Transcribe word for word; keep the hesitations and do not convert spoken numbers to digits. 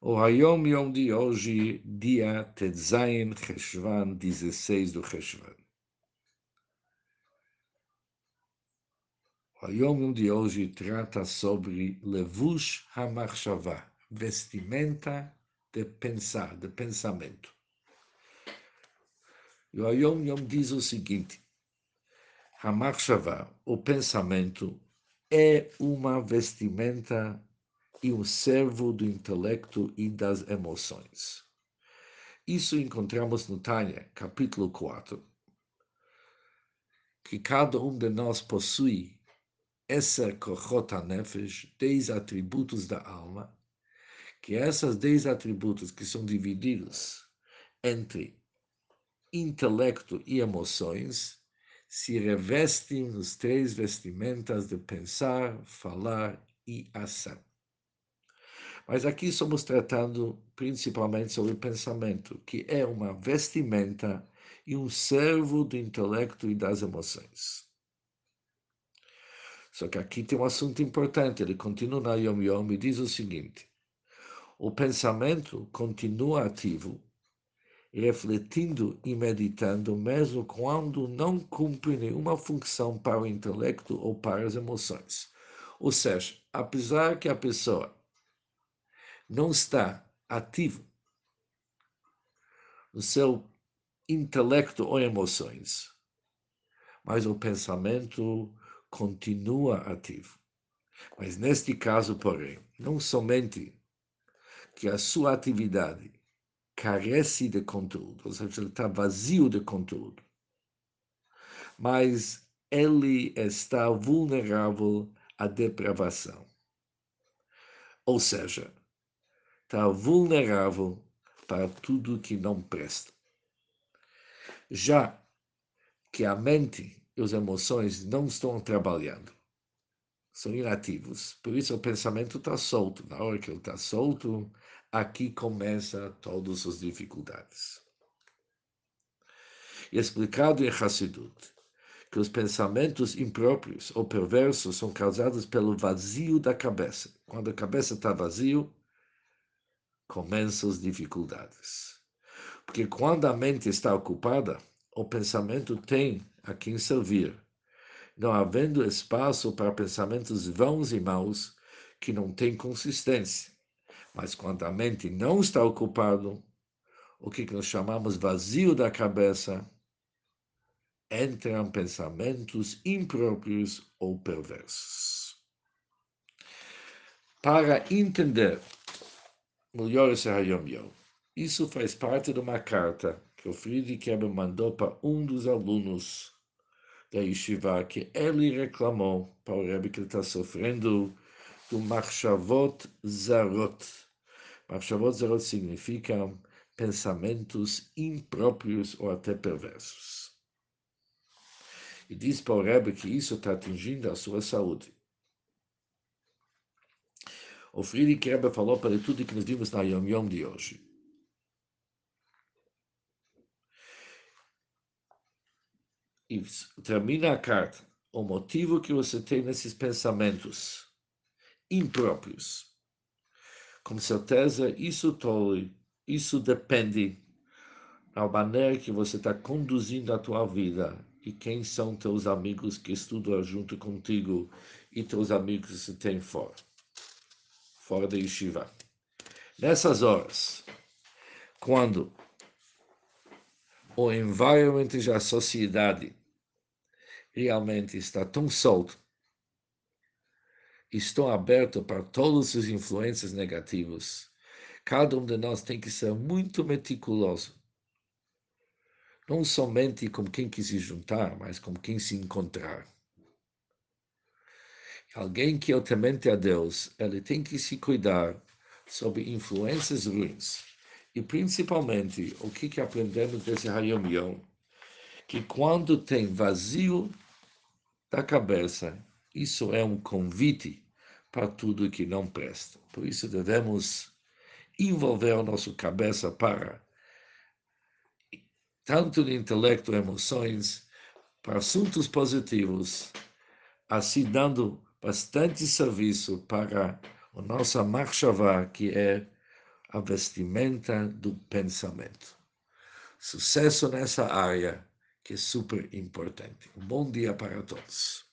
O Hayom Yom de hoje, dia Tetzain Cheshvan, dezesseis do Cheshvan. O Hayom Yom de hoje trata sobre Levush Hamashavá, vestimenta de pensar, de pensamento. E o Hayom Yom diz o seguinte: Hamashavá, o pensamento, é uma vestimenta e um servo do intelecto e das emoções. Isso encontramos no Tanya, capítulo quatro, que cada um de nós possui essa kochotanefesh, dez atributos da alma, que essas dez atributos que são divididos entre intelecto e emoções se revestem nos três vestimentas de pensar, falar e ação. Mas aqui estamos tratando principalmente sobre o pensamento, que é uma vestimenta e um servo do intelecto e das emoções. Só que aqui tem um assunto importante. Ele continua na Yomiomi e diz o seguinte: o pensamento continua ativo, refletindo e meditando, mesmo quando não cumpre nenhuma função para o intelecto ou para as emoções. Ou seja, apesar que a pessoa não está ativo no seu intelecto ou emoções, mas o pensamento continua ativo. Mas neste caso, porém, não somente que a sua atividade carece de conteúdo, ou seja, ele está vazio de conteúdo, mas ele está vulnerável à depravação. Ou seja, está vulnerável para tudo que não presta. Já que a mente e as emoções não estão trabalhando, são inativos, por isso o pensamento está solto. Na hora que ele está solto, aqui começam todas as dificuldades. E explicado em Hassidut que os pensamentos impróprios ou perversos são causados pelo vazio da cabeça. Quando a cabeça está vazia, começam as dificuldades. Porque quando a mente está ocupada, o pensamento tem a quem servir, não havendo espaço para pensamentos vãos e maus que não têm consistência. Mas quando a mente não está ocupada, o que nós chamamos vazio da cabeça, entram pensamentos impróprios ou perversos. Para entender melhor esse Hayom Yom, isso faz parte de uma carta que o Friedrich Kerber mandou para um dos alunos da Yeshiva, que ele reclamou para o Rebbe que ele está sofrendo do Machshavot Zarot. Machshavot Zarot significa pensamentos impróprios ou até perversos. E diz para o Rebbe que isso está atingindo a sua saúde. O Friedrich Kerber falou para tudo que nós vimos na Yom Yom de hoje. E termina a carta. O motivo que você tem nesses pensamentos impróprios, com certeza isso tolhe, isso depende da maneira que você está conduzindo a tua vida e quem são teus amigos que estudam junto contigo e teus amigos que você tem fora. fora da Yeshiva. Nessas horas, quando o environment da sociedade realmente está tão solto, estão abertos para todas as influências negativas, cada um de nós tem que ser muito meticuloso, não somente com quem quer se juntar, mas com quem se encontrar. Alguém que é temente a Deus, ele tem que se cuidar sobre influências ruins. E principalmente, o que, que aprendemos desse Hayom Yom, que quando tem vazio da cabeça, isso é um convite para tudo que não presta. Por isso devemos envolver a nossa cabeça para, tanto no intelecto e emoções, para assuntos positivos, assim dando bastante serviço para a nossa Marxavá, que é a vestimenta do pensamento. Sucesso nessa área, que é super importante. Um bom dia para todos.